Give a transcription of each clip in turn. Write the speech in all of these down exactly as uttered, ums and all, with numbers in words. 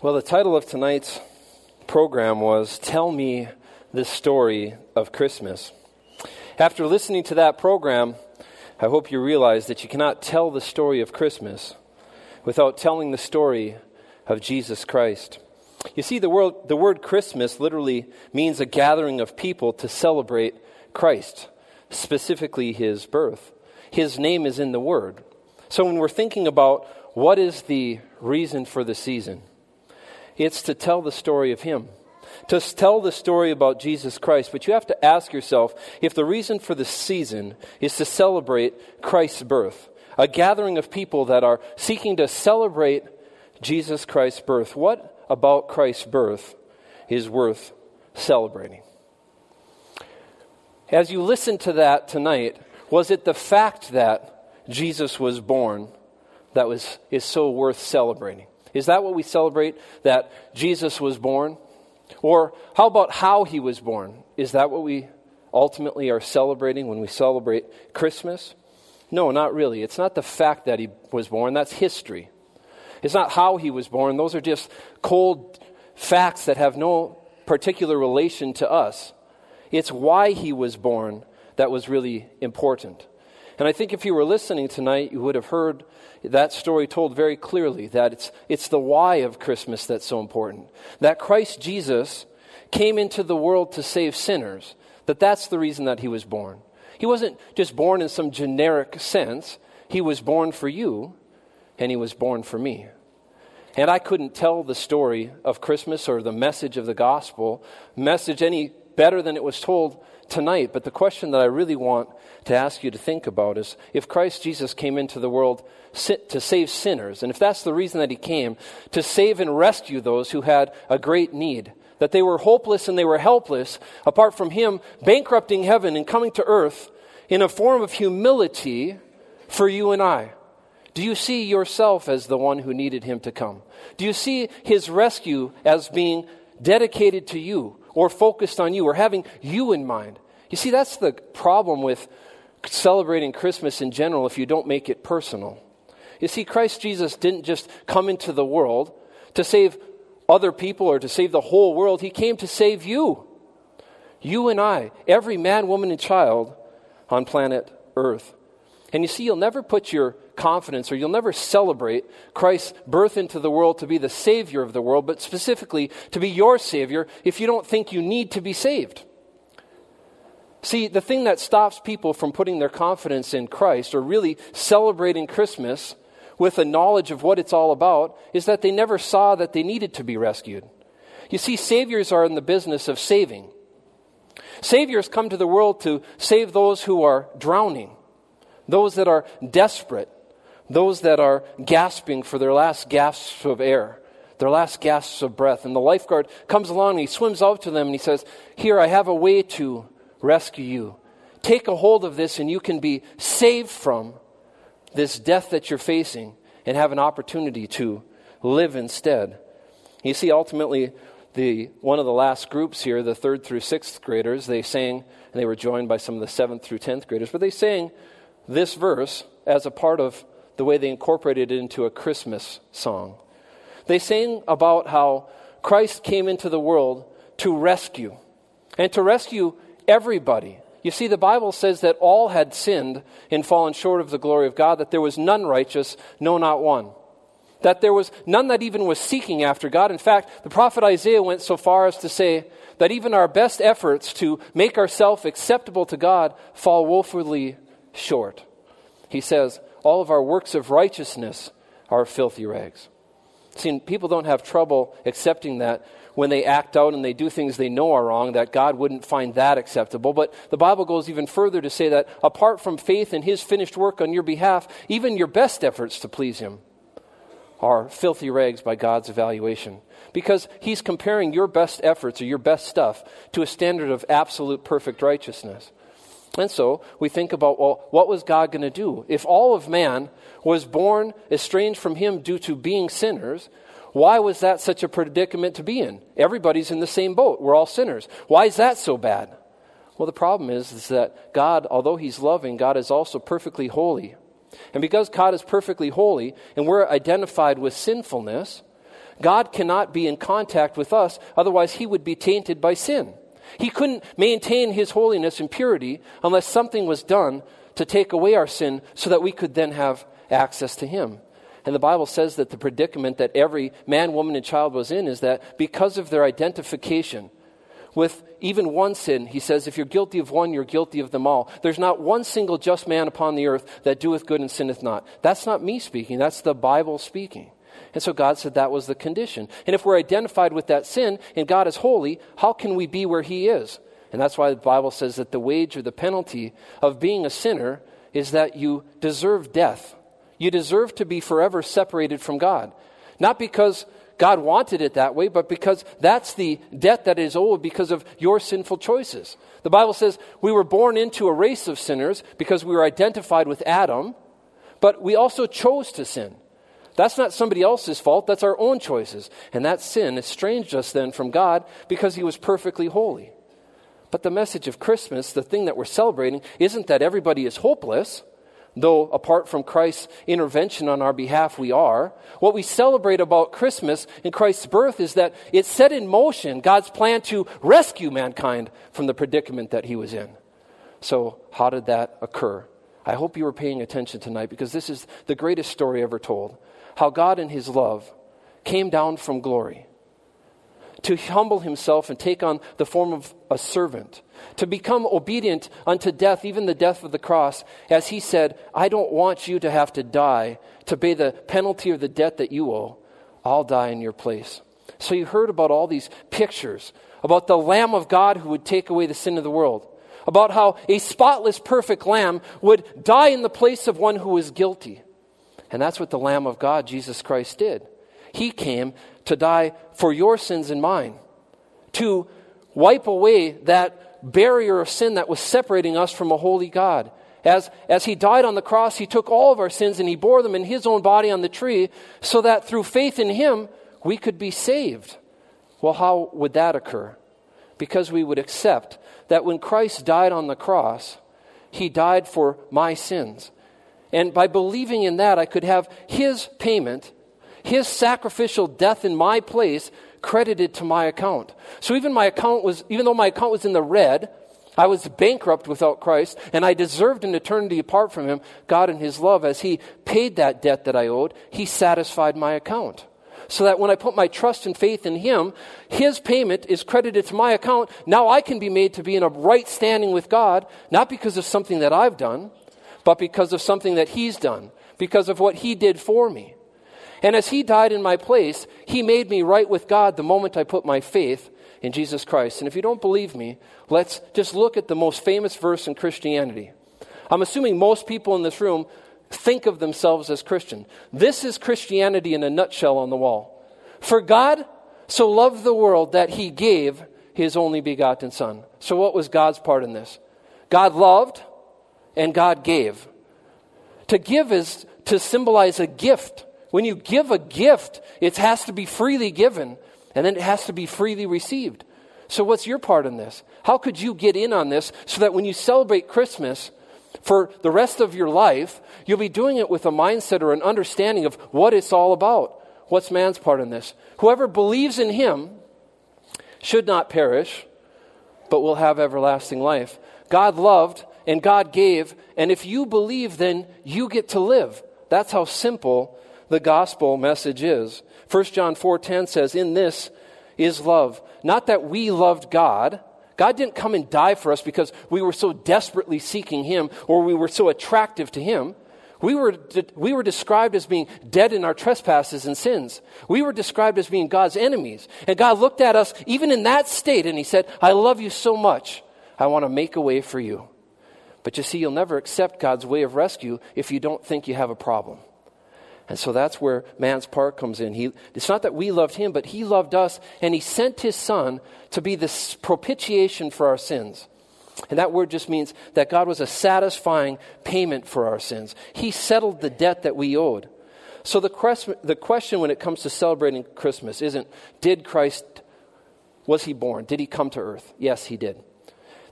Well, the title of tonight's program was Tell Me the Story of Christmas. After listening to that program, I hope you realize that you cannot tell the story of Christmas without telling the story of Jesus Christ. You see, the word, the word Christmas literally means a gathering of people to celebrate Christ, specifically his birth. His name is in the word. So when we're thinking about what is the reason for the season, it's to tell the story of him, to tell the story about Jesus Christ. But you have to ask yourself if the reason for the season is to celebrate Christ's birth, a gathering of people that are seeking to celebrate Jesus Christ's birth. What about Christ's birth is worth celebrating? As you listen to that tonight, was it the fact that Jesus was born that was is so worth celebrating? Is that what we celebrate, that Jesus was born? Or how about how he was born? Is that what we ultimately are celebrating when we celebrate Christmas? No, not really. It's not the fact that he was born. That's history. It's not how he was born. Those are just cold facts that have no particular relation to us. It's why he was born that was really important. And I think if you were listening tonight, you would have heard that story told very clearly, that it's it's the why of Christmas that's so important. That Christ Jesus came into the world to save sinners, that that's the reason that he was born. He wasn't just born in some generic sense. He was born for you, and he was born for me. And I couldn't tell the story of Christmas or the message of the gospel, message any better than it was told tonight. But the question that I really want to ask you to think about is, if Christ Jesus came into the world to save sinners, and if that's the reason that he came, to save and rescue those who had a great need, that they were hopeless and they were helpless, apart from him bankrupting heaven and coming to earth in a form of humility for you and I. Do you see yourself as the one who needed him to come? Do you see his rescue as being dedicated to you, or focused on you, or having you in mind? You see, that's the problem with celebrating Christmas in general if you don't make it personal. You see, Christ Jesus didn't just come into the world to save other people or to save the whole world. He came to save you. You and I, every man, woman, and child on planet Earth. And you see, you'll never put your confidence, or you'll never celebrate Christ's birth into the world to be the Savior of the world, but specifically to be your Savior, if you don't think you need to be saved. See, the thing that stops people from putting their confidence in Christ, or really celebrating Christmas with a knowledge of what it's all about, is that they never saw that they needed to be rescued. You see, saviors are in the business of saving. Saviors come to the world to save those who are drowning, those that are desperate, those that are gasping for their last gasps of air, their last gasps of breath. And the lifeguard comes along and he swims out to them and he says, "Here, I have a way to rescue you. Take a hold of this and you can be saved from this death that you're facing and have an opportunity to live instead." You see, ultimately, the one of the last groups here, the third through sixth graders, they sang, and they were joined by some of the seventh through tenth graders, but they sang this verse as a part of the way they incorporated it into a Christmas song. They sang about how Christ came into the world to rescue, and to rescue everybody. You see, the Bible says that all had sinned and fallen short of the glory of God, that there was none righteous, no, not one. That there was none that even was seeking after God. In fact, the prophet Isaiah went so far as to say that even our best efforts to make ourselves acceptable to God fall woefully short. He says, all of our works of righteousness are filthy rags. See, people don't have trouble accepting that when they act out and they do things they know are wrong, that God wouldn't find that acceptable. But the Bible goes even further to say that apart from faith in his finished work on your behalf, even your best efforts to please him are filthy rags by God's evaluation. Because he's comparing your best efforts or your best stuff to a standard of absolute perfect righteousness. And so we think about, well, what was God going to do? If all of man was born estranged from him due to being sinners, why was that such a predicament to be in? Everybody's in the same boat. We're all sinners. Why is that so bad? Well, the problem is, is that God, although he's loving, God is also perfectly holy. And because God is perfectly holy and we're identified with sinfulness, God cannot be in contact with us, otherwise he would be tainted by sin. He couldn't maintain his holiness and purity unless something was done to take away our sin so that we could then have access to him. And the Bible says that the predicament that every man, woman, and child was in is that because of their identification with even one sin, he says, if you're guilty of one, you're guilty of them all. There's not one single just man upon the earth that doeth good and sinneth not. That's not me speaking. That's the Bible speaking. And so God said that was the condition. And if we're identified with that sin and God is holy, how can we be where he is? And that's why the Bible says that the wage or the penalty of being a sinner is that you deserve death. You deserve to be forever separated from God. Not because God wanted it that way, but because that's the debt that is owed because of your sinful choices. The Bible says we were born into a race of sinners because we were identified with Adam, but we also chose to sin. That's not somebody else's fault, that's our own choices. And that sin estranged us then from God because he was perfectly holy. But the message of Christmas, the thing that we're celebrating, isn't that everybody is hopeless, though apart from Christ's intervention on our behalf we are. What we celebrate about Christmas and Christ's birth is that it set in motion God's plan to rescue mankind from the predicament that he was in. So how did that occur? I hope you were paying attention tonight, because this is the greatest story ever told. How God in his love came down from glory to humble himself and take on the form of a servant, to become obedient unto death, even the death of the cross, as he said, I don't want you to have to die to pay the penalty or the debt that you owe. I'll die in your place. So you heard about all these pictures, about the Lamb of God who would take away the sin of the world, about how a spotless, perfect lamb would die in the place of one who was guilty. And that's what the Lamb of God, Jesus Christ, did. He came to die for your sins and mine, to wipe away that barrier of sin that was separating us from a holy God. As, as he died on the cross, he took all of our sins and he bore them in his own body on the tree so that through faith in him, we could be saved. Well, how would that occur? Because we would accept that when Christ died on the cross, he died for my sins. And by believing in that, I could have his payment, his sacrificial death in my place, credited to my account. So even my account was, even though my account was in the red, I was bankrupt without Christ, and I deserved an eternity apart from him. God in his love, as he paid that debt that I owed, he satisfied my account. So that when I put my trust and faith in him, his payment is credited to my account. Now I can be made to be in a right standing with God, not because of something that I've done, but because of something that he's done, because of what he did for me. And as he died in my place, he made me right with God the moment I put my faith in Jesus Christ. And if you don't believe me, let's just look at the most famous verse in Christianity. I'm assuming most people in this room think of themselves as Christian. This is Christianity in a nutshell on the wall. For God so loved the world that he gave his only begotten Son. So what was God's part in this? God loved, and God gave. To give is to symbolize a gift. When you give a gift, it has to be freely given, and then it has to be freely received. So what's your part in this? How could you get in on this so that when you celebrate Christmas for the rest of your life, you'll be doing it with a mindset or an understanding of what it's all about? What's man's part in this? Whoever believes in him should not perish, but will have everlasting life. God loved, and God gave, and if you believe, then you get to live. That's how simple the gospel message is. First John four ten says, in this is love. Not that we loved God. God didn't come and die for us because we were so desperately seeking him or we were so attractive to him. We were, we were described as being dead in our trespasses and sins. We were described as being God's enemies. And God looked at us even in that state and he said, I love you so much, I want to make a way for you. But you see, you'll never accept God's way of rescue if you don't think you have a problem. And so that's where man's part comes in. He, it's not that we loved him, but he loved us, and he sent his Son to be the propitiation for our sins. And that word just means that God was a satisfying payment for our sins. He settled the debt that we owed. So the, quest, the question when it comes to celebrating Christmas isn't, did Christ, was he born? Did he come to earth? Yes, he did.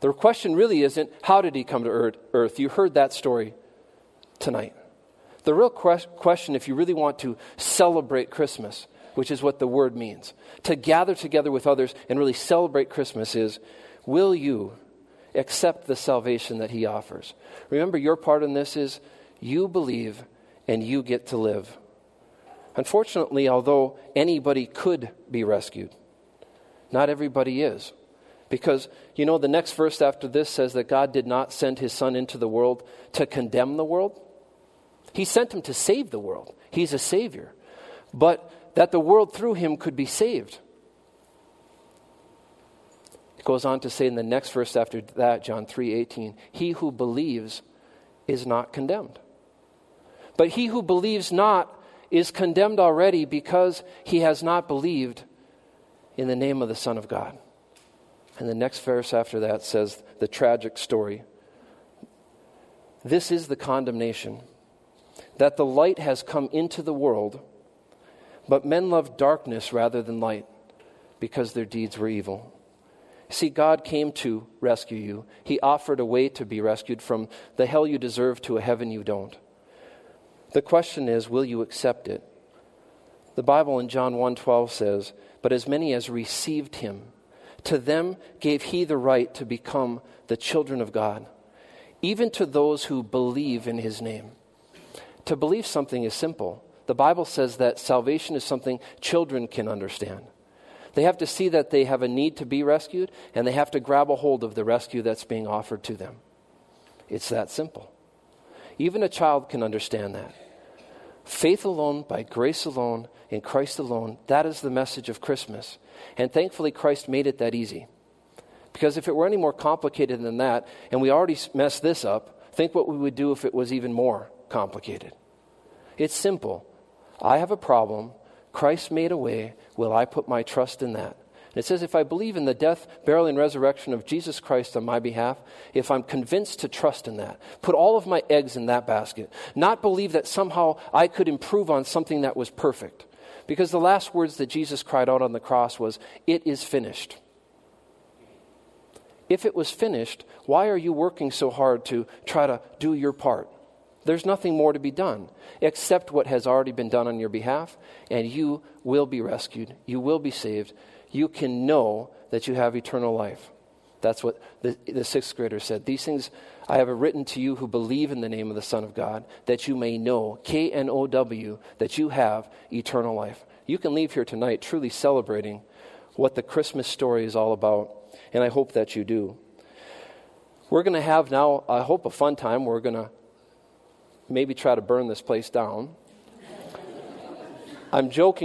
The question really isn't, how did he come to earth? You heard that story tonight. The real question, if you really want to celebrate Christmas, which is what the word means. To gather together with others and really celebrate Christmas is, will you accept the salvation that he offers? Remember, your part in this is you believe and you get to live. Unfortunately, although anybody could be rescued, not everybody is. Because, you know, the next verse after this says that God did not send his son into the world to condemn the world. He sent him to save the world. He's a savior. But that the world through him could be saved. It goes on to say in the next verse after that, John three eighteen, he who believes is not condemned. But he who believes not is condemned already because he has not believed in the name of the Son of God. And the next verse after that says the tragic story. This is the condemnation, that the light has come into the world, but men loved darkness rather than light because their deeds were evil. See, God came to rescue you. He offered a way to be rescued from the hell you deserve to a heaven you don't. The question is, will you accept it? The Bible in John one twelve says, but as many as received him, to them gave he the right to become the children of God, even to those who believe in his name. To believe something is simple. The Bible says that salvation is something children can understand. They have to see that they have a need to be rescued, and they have to grab a hold of the rescue that's being offered to them. It's that simple. Even a child can understand that. Faith alone, by grace alone, in Christ alone, that is the message of Christmas. And thankfully, Christ made it that easy. Because if it were any more complicated than that, and we already messed this up, think what we would do if it was even more complicated. It's simple. I have a problem. Christ made a way. Will I put my trust in that? And it says, if I believe in the death, burial, and resurrection of Jesus Christ on my behalf, if I'm convinced to trust in that, put all of my eggs in that basket, not believe that somehow I could improve on something that was perfect. Because the last words that Jesus cried out on the cross was, it is finished. If it was finished, why are you working so hard to try to do your part? There's nothing more to be done except what has already been done on your behalf, and you will be rescued. You will be saved. You can know that you have eternal life. That's what the, the sixth grader said. These things I have written to you who believe in the name of the Son of God, that you may know, K N O W, that you have eternal life. You can leave here tonight truly celebrating what the Christmas story is all about, and I hope that you do. We're going to have now, I hope, a fun time. We're going to maybe try to burn this place down. I'm joking.